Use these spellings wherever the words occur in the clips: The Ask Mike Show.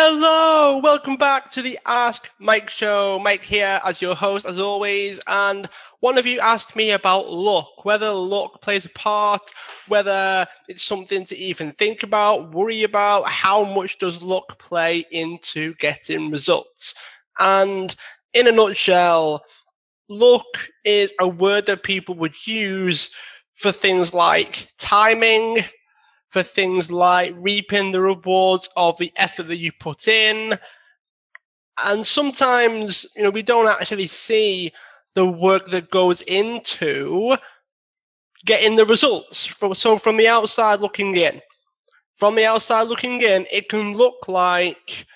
Hello, welcome back to the Ask Mike Show. Mike here as your host, as always. And one of you asked me about luck, whether luck plays a part, whether it's something to even think about, worry about. How much does luck play into getting results? And in a nutshell, luck is a word that people would use for things like timing, for things like reaping the rewards of the effort that you put in. And sometimes, we don't actually see the work that goes into getting the results. So from the outside looking in, it can look like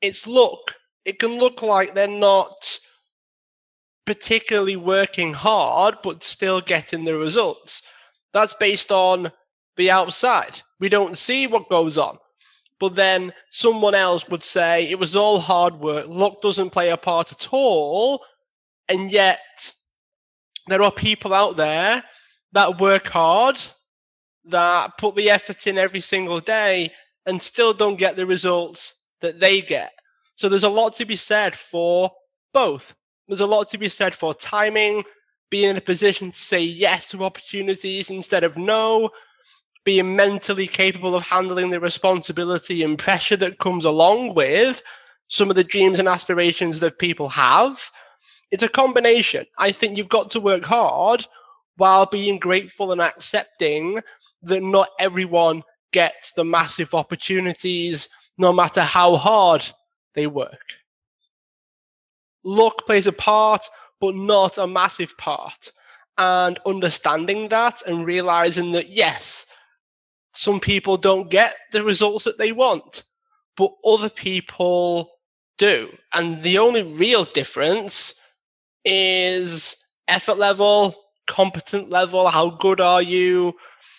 it's luck. It can look like they're not particularly working hard, but still getting the results. That's based on the outside. We don't see what goes on. But then someone else would say it was all hard work. Luck doesn't play a part at all. And yet there are people out there that work hard, that put the effort in every single day and still don't get the results that they get. So there's a lot to be said for both. There's a lot to be said for timing, being in a position to say yes to opportunities instead of no, being mentally capable of handling the responsibility and pressure that comes along with some of the dreams and aspirations that people have. It's a combination. I think you've got to work hard while being grateful and accepting that not everyone gets the massive opportunities, no matter how hard they work. Luck plays a part, but not a massive part. And understanding that and realizing that, yes, some people don't get the results that they want, but other people do. And the only real difference is effort level, competent level. How good are you?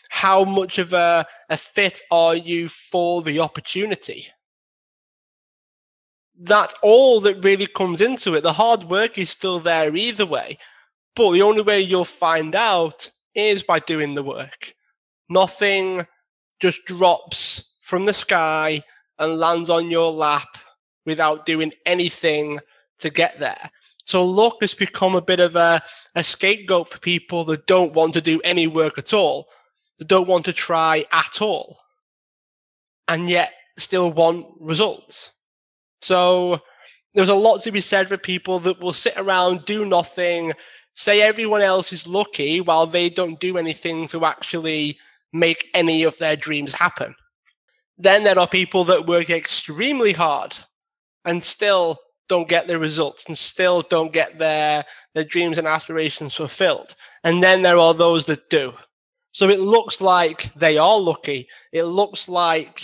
How much of a fit are you for the opportunity? That's all that really comes into it. The hard work is still there either way. But the only way you'll find out is by doing the work. Nothing just drops from the sky and lands on your lap without doing anything to get there. So luck has become a bit of a scapegoat for people that don't want to do any work at all, that don't want to try at all, and yet still want results. So there's a lot to be said for people that will sit around, do nothing, say everyone else is lucky while they don't do anything to actually make any of their dreams happen. Then there are people that work extremely hard and still don't get the results and still don't get their dreams and aspirations fulfilled. And then there are those that do. So it looks like they are lucky. It looks like,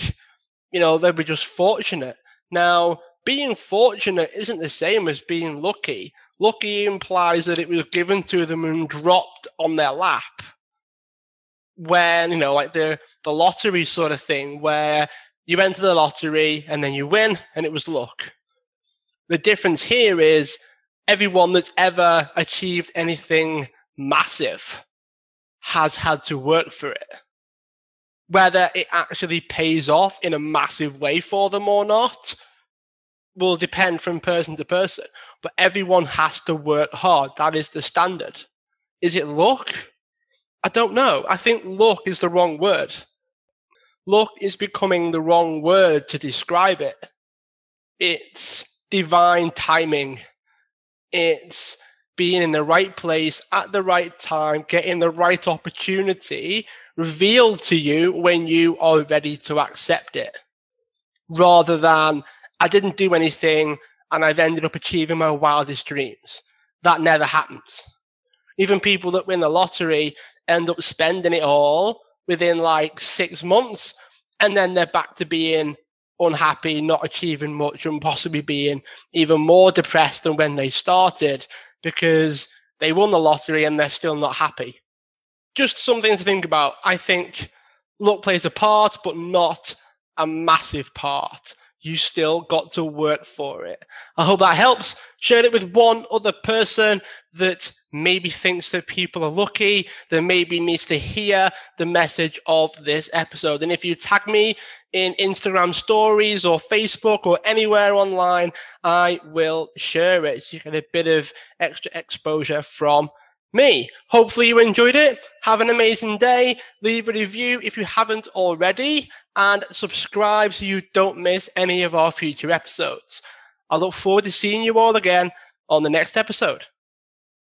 they were just fortunate. Now, being fortunate isn't the same as being lucky. Lucky implies that it was given to them and dropped on their lap. When, like the lottery sort of thing, where you enter the lottery and then you win and it was luck. The difference here is everyone that's ever achieved anything massive has had to work for it. Whether it actually pays off in a massive way for them or not will depend from person to person. But everyone has to work hard. That is the standard. Is it luck? I don't know. I think luck is the wrong word. Luck is becoming the wrong word to describe it. It's divine timing. It's being in the right place at the right time, getting the right opportunity revealed to you when you are ready to accept it. Rather than, I didn't do anything and I've ended up achieving my wildest dreams. That never happens. Even people that win the lottery end up spending it all within 6 months, and then they're back to being unhappy, not achieving much, and possibly being even more depressed than when they started because they won the lottery and they're still not happy. Just something to think about. I think luck plays a part, but not a massive part. You still got to work for it. I hope that helps. Share it with one other person that maybe thinks that people are lucky, that maybe needs to hear the message of this episode. And if you tag me in Instagram stories or Facebook or anywhere online, I will share it. So you get a bit of extra exposure from me. Hopefully you enjoyed it. Have an amazing day. Leave a review if you haven't already and subscribe so you don't miss any of our future episodes. I look forward to seeing you all again on the next episode.